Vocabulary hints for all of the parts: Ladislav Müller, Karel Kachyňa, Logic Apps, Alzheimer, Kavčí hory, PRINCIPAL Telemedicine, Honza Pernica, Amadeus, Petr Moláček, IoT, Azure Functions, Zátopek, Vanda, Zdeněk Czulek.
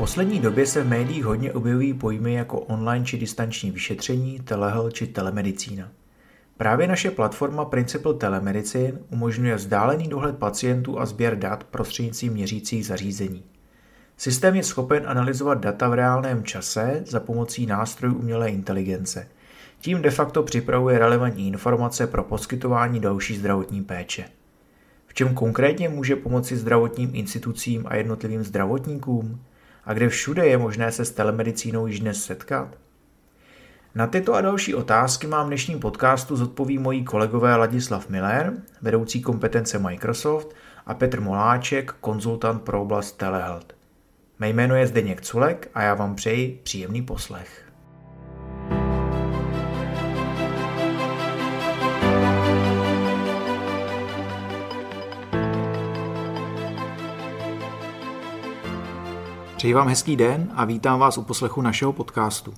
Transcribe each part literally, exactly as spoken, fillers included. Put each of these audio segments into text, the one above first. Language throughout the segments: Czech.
poslední době se v médiích hodně objevují pojmy jako online či distanční vyšetření, telehealth či telemedicína. Právě naše platforma PRINCIPAL Telemedicine umožňuje vzdálený dohled pacientů a sběr dat prostřednictvím měřících zařízení. Systém je schopen analyzovat data v reálném čase za pomocí nástrojů umělé inteligence. Tím de facto připravuje relevantní informace pro poskytování další zdravotní péče. V čem konkrétně může pomoci zdravotním institucím a jednotlivým zdravotníkům? A kde všude je možné se s telemedicínou již dnes setkat? Na tyto a další otázky mám v dnešním podcastu zodpoví moji kolegové Ladislav Müller, vedoucí kompetence Microsoft, a Petr Moláček, konzultant pro oblast telehealth. Mé jméno je Zdeněk Czulek a já vám přeji příjemný poslech. Přeji vám hezký den a vítám vás u poslechu našeho podcastu. K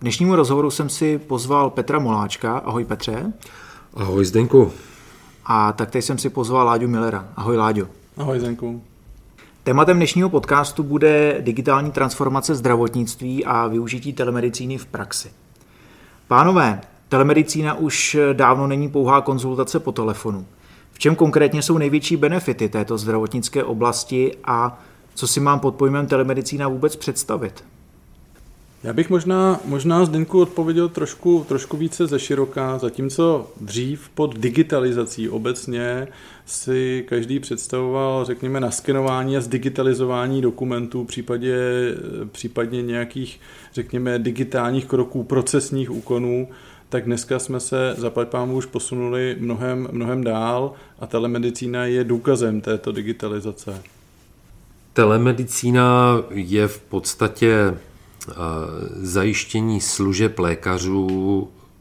dnešnímu rozhovoru jsem si pozval Petra Moláčka. Ahoj Petře. Ahoj Zdenku. A taktéž jsem si pozval Láďu Müllera. Ahoj Láďo. Ahoj Zdenku. Tématem dnešního podcastu bude digitální transformace zdravotnictví a využití telemedicíny v praxi. Pánové, telemedicína už dávno není pouhá konzultace po telefonu. V čem konkrétně jsou největší benefity této zdravotnické oblasti a co si mám pod pojmem telemedicína vůbec představit? Já bych možná, možná Zdenku odpověděl trošku, trošku více ze široka, zatímco dřív pod digitalizací obecně si každý představoval, řekněme, naskenování a zdigitalizování dokumentů, případě, případně nějakých, řekněme, digitálních kroků, procesních úkonů, tak dneska jsme se za pár pánů už posunuli mnohem, mnohem dál a telemedicína je důkazem této digitalizace. Telemedicína je v podstatě zajištění služeb lékařů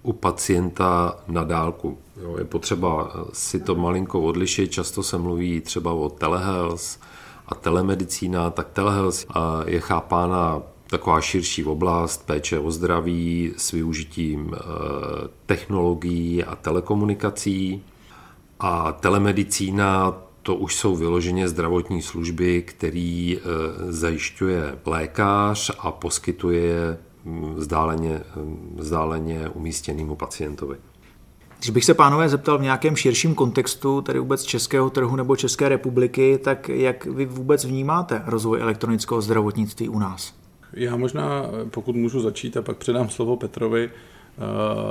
u pacienta na dálku. Jo, je potřeba si to malinko odlišit, často se mluví třeba o telehealth a telemedicína, tak telehealth je chápána taková širší oblast péče o zdraví s využitím technologií a telekomunikací a telemedicína to už jsou vyloženě zdravotní služby, který zajišťuje lékař a poskytuje vzdáleně, vzdáleně umístěnému pacientovi. Když bych se, pánové, zeptal v nějakém širším kontextu, tady vůbec českého trhu nebo České republiky, tak jak vy vůbec vnímáte rozvoj elektronického zdravotnictví u nás? Já možná, pokud můžu začít a pak předám slovo Petrovi,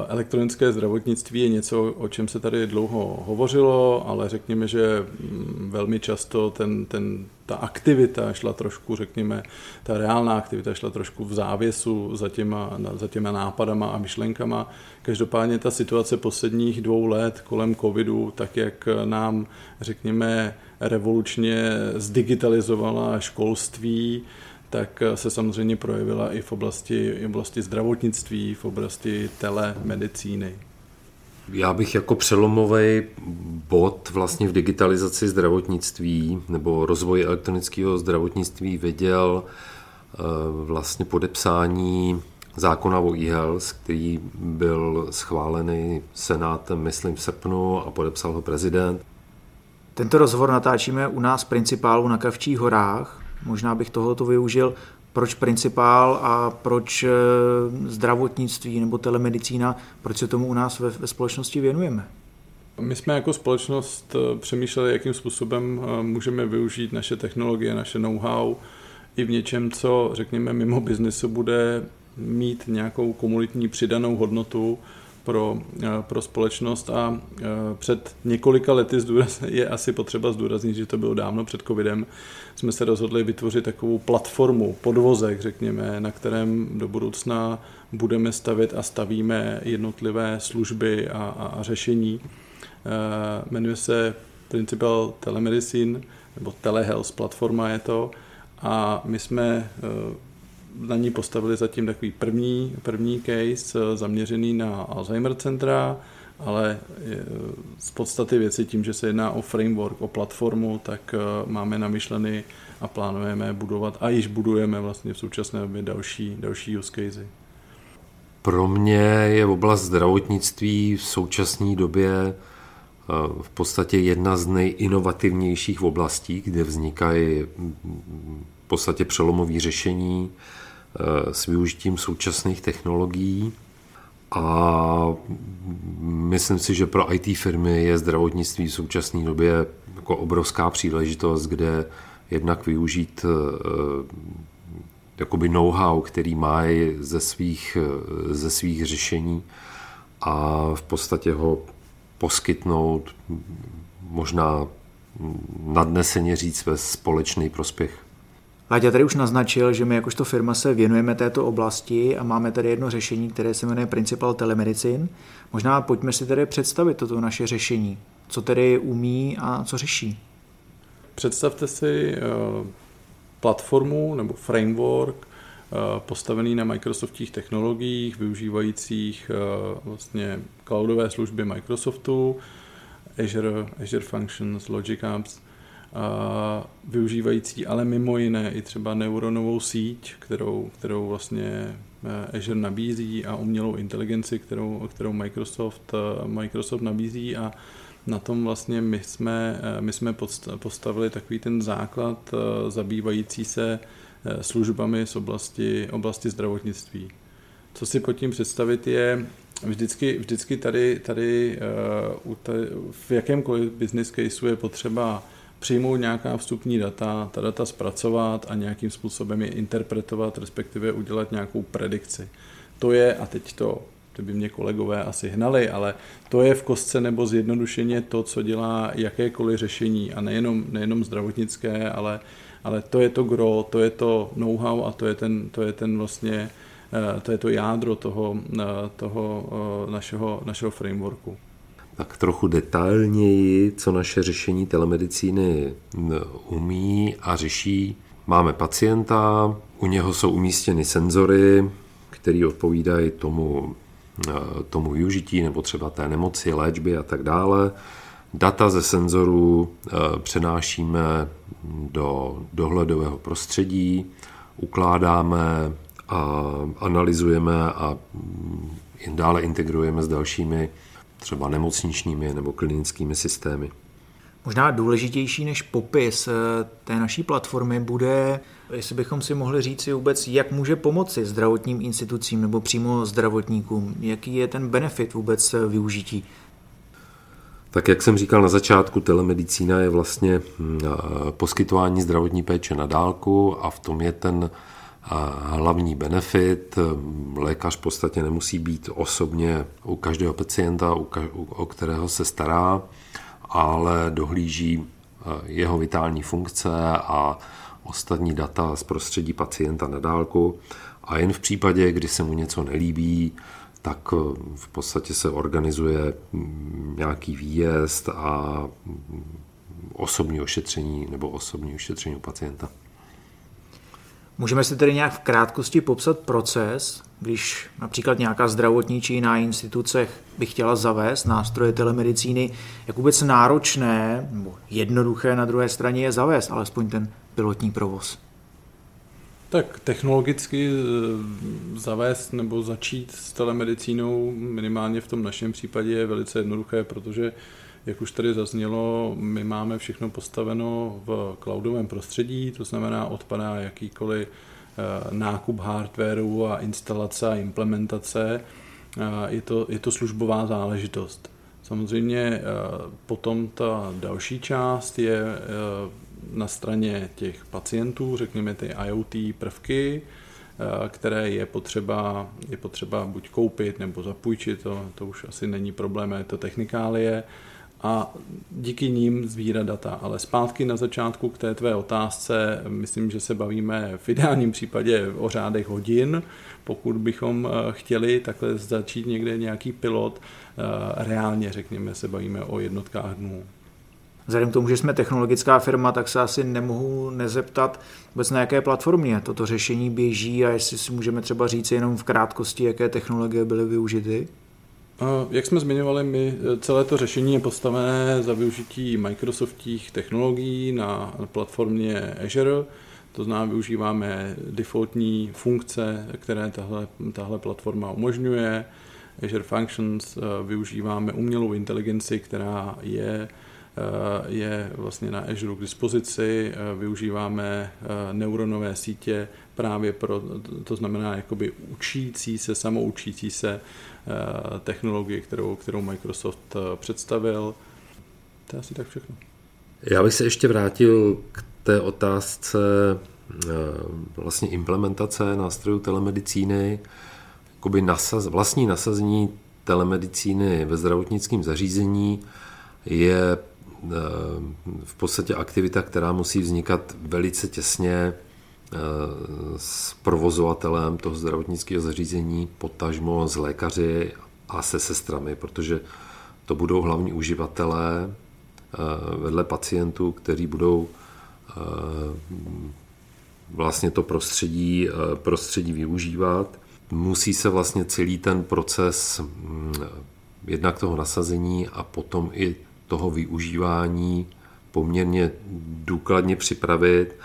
elektronické zdravotnictví je něco, o čem se tady dlouho hovořilo, ale řekněme, že velmi často ten, ten, ta aktivita šla trošku, řekněme, ta reálná aktivita šla trošku v závěsu za těma, za těma nápadama a myšlenkama. Každopádně ta situace posledních dvou let kolem covidu, tak jak nám, řekněme, revolučně zdigitalizovala školství, tak se samozřejmě projevila i v oblasti, i v oblasti zdravotnictví, v oblasti telemedicíny. Já bych jako přelomový bod vlastně v digitalizaci zdravotnictví nebo rozvoji elektronického zdravotnictví viděl vlastně podepsání zákona o e-health, který byl schválený senátem, myslím, v srpnu a podepsal ho prezident. Tento rozhovor natáčíme u nás Principálu na Kavčích horách. Možná bych tohoto využil, proč Principál a proč zdravotnictví nebo telemedicína, proč se tomu u nás ve, ve společnosti věnujeme? My jsme jako společnost přemýšleli, jakým způsobem můžeme využít naše technologie, naše know-how i v něčem, co, řekněme, mimo biznesu bude mít nějakou komunitní přidanou hodnotu pro, pro společnost. A před několika lety je asi potřeba zdůraznit, že to bylo dávno před covidem, jsme se rozhodli vytvořit takovou platformu, podvozek, řekněme, na kterém do budoucna budeme stavět a stavíme jednotlivé služby a, a, a řešení. Jmenuje se PRINCIPAL Telemedicine, nebo Telehealth platforma je to, a my jsme na ní postavili zatím takový první, první case zaměřený na Alzheimer centra, ale z podstaty věci tím, že se jedná o framework, o platformu, tak máme namyšleny a plánujeme budovat a již budujeme vlastně v současné době další, další use casey. Pro mě je oblast zdravotnictví v současné době v podstatě jedna z nejinovativnějších oblastí, kde vznikají v podstatě přelomové řešení s využitím současných technologií. A myslím si, že pro í té firmy je zdravotnictví v současné době jako obrovská příležitost, kde jednak využít jakoby know-how, který mají ze svých, ze svých řešení a v podstatě ho poskytnout, možná nadneseně říct, ve společný prospěch. Láďa tady už naznačil, že my jakožto firma se věnujeme této oblasti a máme tady jedno řešení, které se jmenuje PRINCIPAL Telemedicine. Možná pojďme si tedy představit toto naše řešení. Co tedy umí a co řeší? Představte si platformu nebo framework postavený na Microsoftích technologiích, využívajících vlastně cloudové služby Microsoftu, Azure, Azure Functions, Logic Apps, a využívající ale mimo jiné i třeba neuronovou síť, kterou, kterou vlastně Azure nabízí, a umělou inteligenci, kterou, kterou Microsoft, Microsoft nabízí, a na tom vlastně my jsme, my jsme postavili takový ten základ zabývající se službami z oblasti, oblasti zdravotnictví. Co si pod tím představit je, vždycky, vždycky tady, tady v jakémkoliv business caseu je potřeba přijmout nějaká vstupní data, ta data zpracovat a nějakým způsobem je interpretovat, respektive udělat nějakou predikci. To je, a teď to, to by mě kolegové asi hnali, ale to je v kostce nebo zjednodušeně to, co dělá jakékoliv řešení, a nejenom, nejenom zdravotnické, ale, ale to je to gro, to je to know-how a to je ten, to je ten vlastně, to je to jádro toho, toho našeho, našeho frameworku. Tak trochu detailněji, co naše řešení telemedicíny umí a řeší. Máme pacienta, u něho jsou umístěny senzory, které odpovídají tomu, tomu využití nebo třeba té nemoci, léčby a tak dále. Data ze senzorů přenášíme do dohledového prostředí, ukládáme a analyzujeme a dále integrujeme s dalšími třeba nemocničními nebo klinickými systémy. Možná důležitější než popis té naší platformy bude, jestli bychom si mohli říct si vůbec, jak může pomoci zdravotním institucím nebo přímo zdravotníkům. Jaký je ten benefit vůbec využití? Tak jak jsem říkal na začátku, telemedicína je vlastně poskytování zdravotní péče na dálku a v tom je ten hlavní benefit. Lékař v podstatě nemusí být osobně u každého pacienta, o kterého se stará, ale dohlíží jeho vitální funkce a ostatní data z prostředí pacienta na dálku, a jen v případě, kdy se mu něco nelíbí, tak v podstatě se organizuje nějaký výjezd a osobní ošetření nebo osobní ošetření u pacienta. Můžeme si tedy nějak v krátkosti popsat proces, když například nějaká zdravotní či jiná instituce by chtěla zavést nástroje telemedicíny, jak vůbec náročné nebo jednoduché na druhé straně je zavést alespoň ten pilotní provoz? Tak technologicky zavést nebo začít s telemedicínou minimálně v tom našem případě je velice jednoduché, protože, jak už tady zaznělo, my máme všechno postaveno v cloudovém prostředí, to znamená odpadá jakýkoliv nákup hardwaru a instalace a implementace. Je to, je to službová záležitost. Samozřejmě potom ta další část je na straně těch pacientů, řekněme ty IoT prvky, které je potřeba, je potřeba buď koupit nebo zapůjčit, to, to už asi není problém, je to technikálie, a díky nim sbírat data. Ale zpátky na začátku k té tvé otázce, myslím, že se bavíme v ideálním případě o řádech hodin. Pokud bychom chtěli takhle začít někde nějaký pilot, reálně řekněme se bavíme o jednotkách dnů. Vzhledem k tomu, že jsme technologická firma, tak se asi nemohu nezeptat vůbec, na jaké platformě toto řešení běží, a jestli si můžeme třeba říct jenom v krátkosti, jaké technologie byly využity. Jak jsme zmiňovali, my, celé to řešení je postavené za využití Microsoftích technologií na platformě Azure. To znamená, využíváme defaultní funkce, které tahle, tahle platforma umožňuje. Azure Functions využíváme umělou inteligenci, která je, je vlastně na Azure k dispozici. Využíváme neuronové sítě právě pro, to znamená jakoby učící se, samoučící se technologii, kterou, kterou Microsoft představil. To je asi tak všechno. Já bych se ještě vrátil k té otázce vlastně implementace nástrojů telemedicíny, jakoby nasaz, vlastní nasazení telemedicíny ve zdravotnickém zařízení je v podstatě aktivita, která musí vznikat velice těsně s provozovatelem toho zdravotnického zařízení, potažmo s lékaři a se sestrami, protože to budou hlavní uživatelé vedle pacientů, kteří budou vlastně to prostředí, prostředí využívat. Musí se vlastně celý ten proces jednak toho nasazení a potom i toho využívání poměrně důkladně připravit,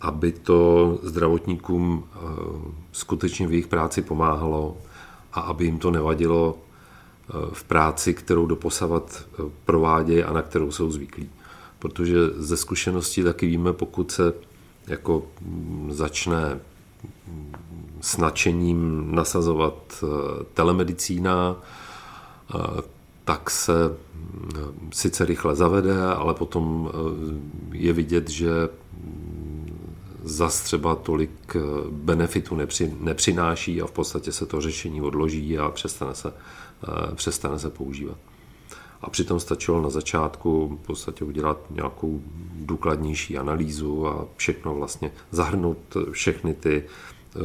aby to zdravotníkům skutečně v jejich práci pomáhalo a aby jim to nevadilo v práci, kterou doposavat provádějí a na kterou jsou zvyklí. Protože ze zkušenosti taky víme, pokud se jako začne s nadšením nasazovat telemedicína, tak se sice rychle zavede, ale potom je vidět, že zas třeba tolik benefitu nepřináší a v podstatě se to řešení odloží a přestane se, přestane se používat. A přitom stačilo na začátku v podstatě udělat nějakou důkladnější analýzu a všechno vlastně zahrnout všechny ty uh,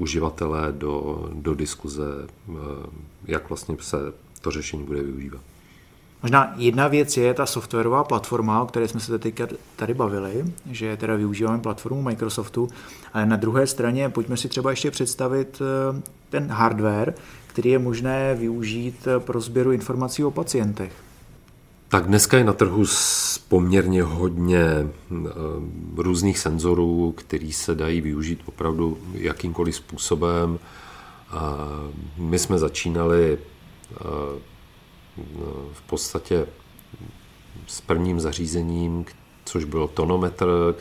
uživatelé do, do diskuze, uh, jak vlastně se to řešení bude využívat. Možná jedna věc je ta softwarová platforma, o které jsme se teď tady bavili, že teda využíváme platformu Microsoftu, ale na druhé straně pojďme si třeba ještě představit ten hardware, který je možné využít pro sběru informací o pacientech. Tak dneska je na trhu poměrně hodně různých senzorů, který se dají využít opravdu jakýmkoliv způsobem. My jsme začínali v podstatě s prvním zařízením, což byl tonometr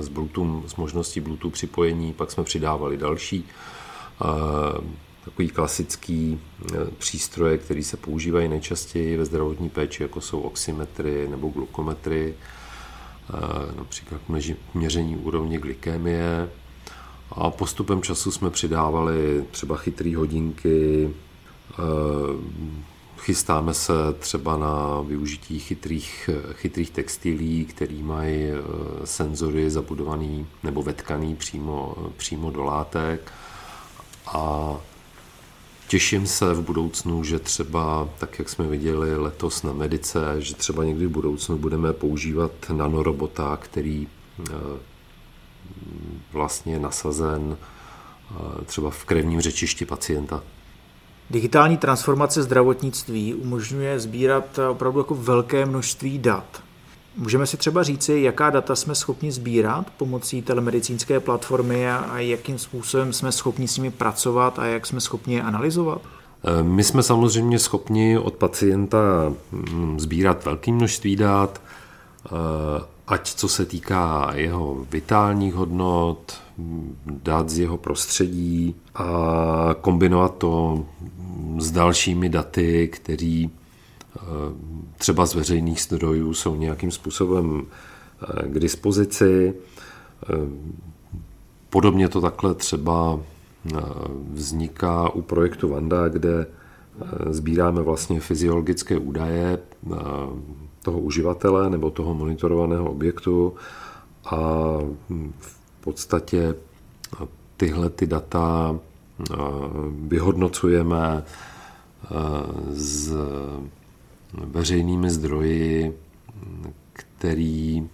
s, Bluetooth, s možností Bluetooth připojení, pak jsme přidávali další takový klasický přístroje, které se používají nejčastěji ve zdravotní péči, jako jsou oximetry nebo glukometry, například měření úrovně glykémie. A postupem času jsme přidávali třeba chytré hodinky, chystáme se třeba na využití chytrých, chytrých textilí, které mají senzory zabudovaný nebo vetkaný přímo, přímo do látek. A těším se v budoucnu, že třeba, tak jak jsme viděli letos na Medice, že třeba někdy v budoucnu budeme používat nanorobota, který vlastně je nasazen třeba v krevním řečišti pacienta. Digitální transformace zdravotnictví umožňuje sbírat opravdu jako velké množství dat. Můžeme si třeba říci, jaká data jsme schopni sbírat pomocí telemedicínské platformy a jakým způsobem jsme schopni s nimi pracovat a jak jsme schopni je analyzovat? My jsme samozřejmě schopni od pacienta sbírat velké množství dat, ať co se týká jeho vitálních hodnot, dat z jeho prostředí a kombinovat to s dalšími daty, které třeba z veřejných zdrojů jsou nějakým způsobem k dispozici. Podobně to takhle třeba vzniká u projektu Vanda, kde sbíráme vlastně fyziologické údaje toho uživatele nebo toho monitorovaného objektu a v podstatě tyhle ty data vyhodnocujeme z veřejnými zdroji, který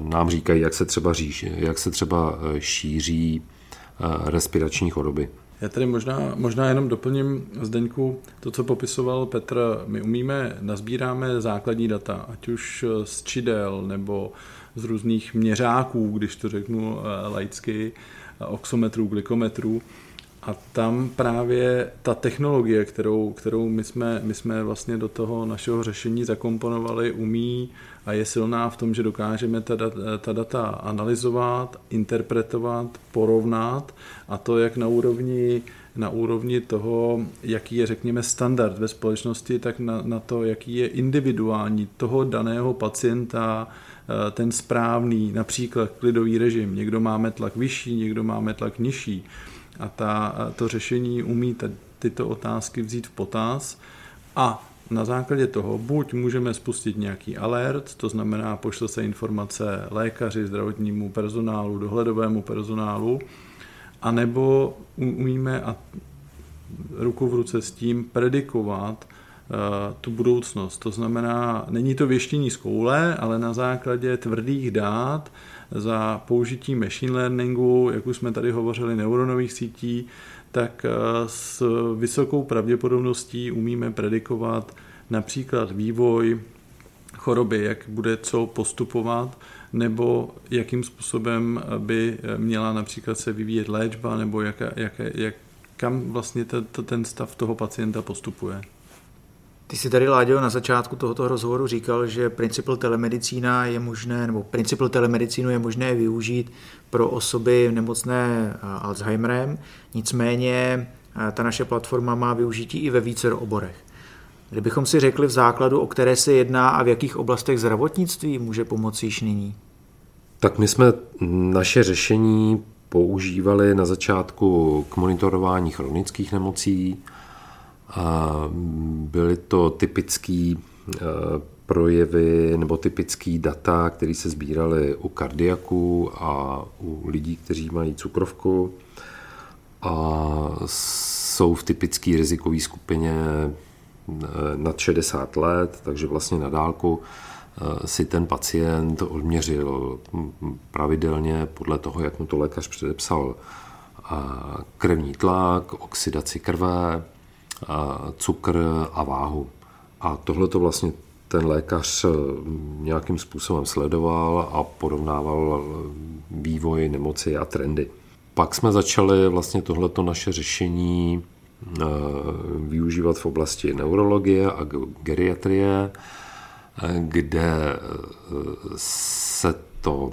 nám říkají, jak se třeba, říši, jak se třeba šíří respirační choroby. Já tady možná, možná jenom doplním, Zdeňku, to, co popisoval Petr. My umíme, nazbíráme základní data, ať už z čidel nebo z různých měřáků, když to řeknu laicky, oxometrů, glykometrů, A tam právě ta technologie, kterou, kterou my, jsme, my jsme vlastně do toho našeho řešení zakomponovali, umí a je silná v tom, že dokážeme ta data, ta data analyzovat, interpretovat, porovnat, a to jak na úrovni, na úrovni toho, jaký je, řekněme, standard ve společnosti, tak na, na to, jaký je individuální toho daného pacienta ten správný, například klidový režim. Někdo máme tlak vyšší, někdo máme tlak nižší. A ta, to řešení umí t- tyto otázky vzít v potaz a na základě toho buď můžeme spustit nějaký alert, to znamená pošle se informace lékaři, zdravotnímu personálu, dohledovému personálu, anebo umíme a ruku v ruce s tím predikovat uh, tu budoucnost. To znamená, není to věštění z koule, ale na základě tvrdých dát za použití machine learningu, jak už jsme tady hovořili, neuronových sítí, tak s vysokou pravděpodobností umíme predikovat například vývoj choroby, jak bude co postupovat, nebo jakým způsobem by měla například se vyvíjet léčba, nebo jak, jak, jak, kam vlastně t, t, ten stav toho pacienta postupuje. Ty jsi tady, Láďo, na začátku tohoto rozhovoru říkal, že PRINCIPAL Telemedicina je možné, nebo PRINCIPAL Telemedicinu je možné využít pro osoby nemocné Alzheimerem, nicméně ta naše platforma má využití i ve více oborech. Kdybychom si řekli v základu, o které se jedná a v jakých oblastech zdravotnictví může pomoci již nyní? Tak my jsme naše řešení používali na začátku k monitorování chronických nemocí, a byly to typické projevy nebo typické data, které se sbíraly u kardiaků a u lidí, kteří mají cukrovku a jsou v typické rizikové skupině nad šedesát let, takže vlastně na dálku si ten pacient odměřil pravidelně podle toho, jak mu to lékař předepsal, krevní tlak, oxidaci krve, cukr a váhu. A tohle to vlastně ten lékař nějakým způsobem sledoval a porovnával vývoj nemoci a trendy. Pak jsme začali vlastně tohleto naše řešení využívat v oblasti neurologie a geriatrie, kde se to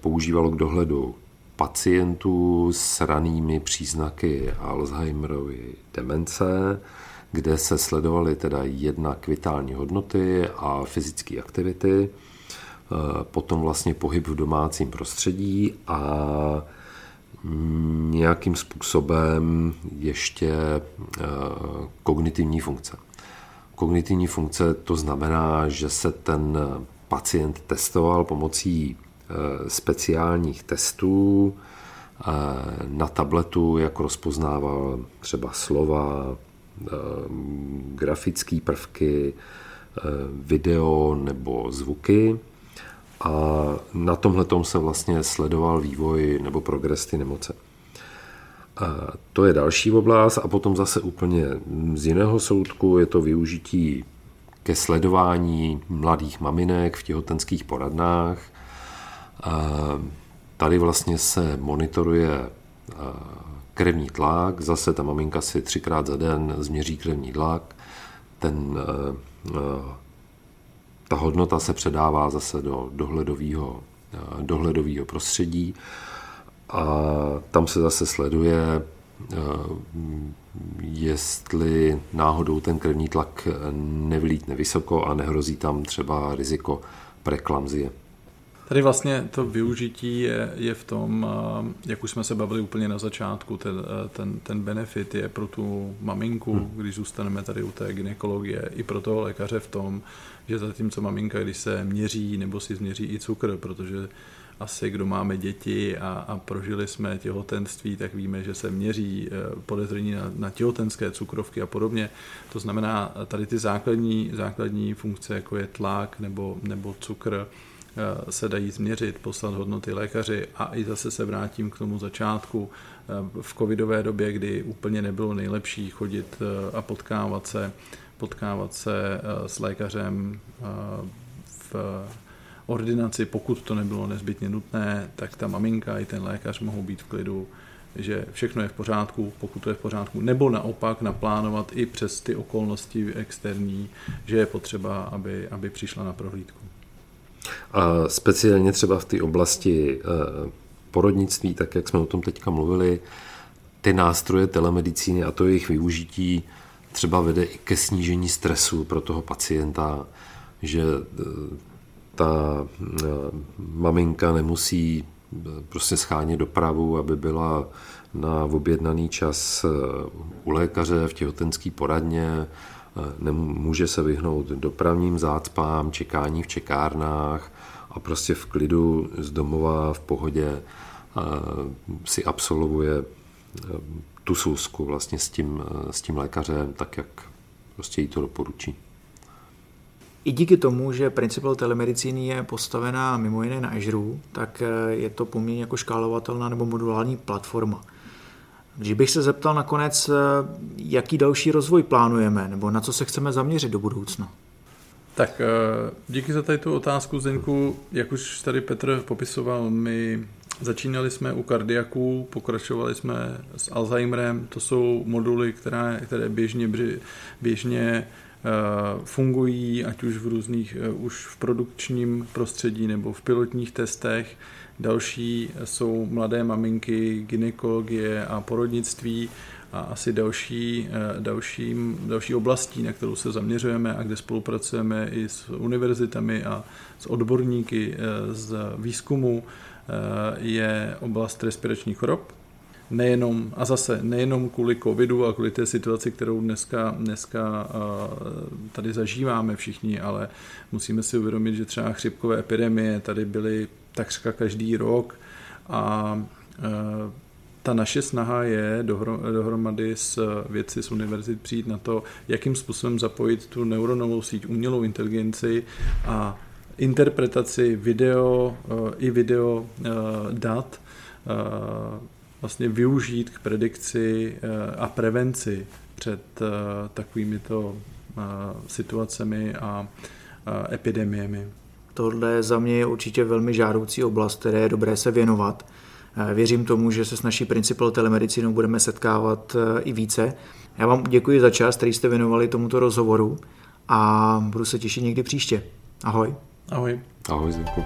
používalo k dohledu pacientů s ranými příznaky Alzheimerovy demence, kde se sledovaly teda jednak vitální hodnoty a fyzické aktivity, potom vlastně pohyb v domácím prostředí a nějakým způsobem ještě kognitivní funkce. Kognitivní funkce, to znamená, že se ten pacient testoval pomocí speciálních testů na tabletu, jak rozpoznával třeba slova, grafické prvky, video nebo zvuky. A na tomhletom se vlastně sledoval vývoj nebo progres ty nemoce. A to je další oblast a potom zase úplně z jiného soudku je to využití ke sledování mladých maminek v těhotenských poradnách. Tady vlastně se monitoruje krevní tlak, zase ta maminka si třikrát za den změří krevní tlak, ten, ta hodnota se předává zase do dohledového, dohledového prostředí a tam se zase sleduje, jestli náhodou ten krevní tlak nevylítne vysoko a nehrozí tam třeba riziko preeklamzie. Tady vlastně to využití je, je v tom, jak už jsme se bavili úplně na začátku, ten, ten, ten benefit je pro tu maminku, hmm. když zůstaneme tady u té gynekologie, i pro toho lékaře v tom, že zatímco maminka, když se měří nebo si změří i cukr, protože asi kdo máme děti a, a prožili jsme těhotenství, tak víme, že se měří podezření na, na těhotenské cukrovky a podobně. To znamená, tady ty základní, základní funkce, jako je tlak nebo, nebo cukr, se dají změřit, poslat hodnoty lékaři a i zase se vrátím k tomu začátku. V covidové době, kdy úplně nebylo nejlepší chodit a potkávat se, potkávat se s lékařem v ordinaci, pokud to nebylo nezbytně nutné, tak ta maminka i ten lékař mohou být v klidu že všechno je v pořádku, pokud to je v pořádku, nebo naopak naplánovat i přes ty okolnosti externí, že je potřeba, aby, aby přišla na prohlídku. A speciálně třeba v té oblasti porodnictví, tak jak jsme o tom teďka mluvili, ty nástroje telemedicíny a to jejich využití třeba vede i ke snížení stresu pro toho pacienta, že ta maminka nemusí prostě schánět dopravu, aby byla na objednaný čas u lékaře v těhotenský poradně, nemůže se vyhnout dopravním zácpám, čekání v čekárnách a prostě v klidu z domova, v pohodě si absolvuje tu schůzku vlastně s tím, s tím lékařem, tak jak prostě jí to doporučí. I díky tomu, že PRINCIPAL Telemedicine je postavená mimo jiné na Azure, tak je to poměrně jako škálovatelná nebo modulární platforma. Když bych se zeptal nakonec, jaký další rozvoj plánujeme, nebo na co se chceme zaměřit do budoucna? Tak díky za tady tu otázku, Zdeňku. Jak už tady Petr popisoval, my začínali jsme u kardiaků, pokračovali jsme s Alzheimerem, to jsou moduly, které, které běžně, běžně fungují, ať už v různých, už v produkčním prostředí nebo v pilotních testech. Další jsou mladé maminky, gynekologie a porodnictví a asi další, další, další oblastí, na kterou se zaměřujeme a kde spolupracujeme i s univerzitami a s odborníky z výzkumu, je oblast respiračních chorob. Nejenom, a zase nejenom kvůli covidu a kvůli té situaci, kterou dneska, dneska tady zažíváme všichni, ale musíme si uvědomit, že třeba chřipkové epidemie tady byly takřka každý rok a ta naše snaha je dohromady s vědci z univerzit přijít na to, jakým způsobem zapojit tu neuronovou síť, umělou inteligenci a interpretaci video i video dat vlastně využít k predikci a prevenci před takovýmito situacemi a epidemiemi. Tohle za mě je určitě velmi žádoucí oblast, které je dobré se věnovat. Věřím tomu, že se s naší PRINCIPAL Telemedicinou budeme setkávat i více. Já vám děkuji za čas, který jste věnovali tomuto rozhovoru a budu se těšit někdy příště. Ahoj. Ahoj. Ahoj, Zdeňku.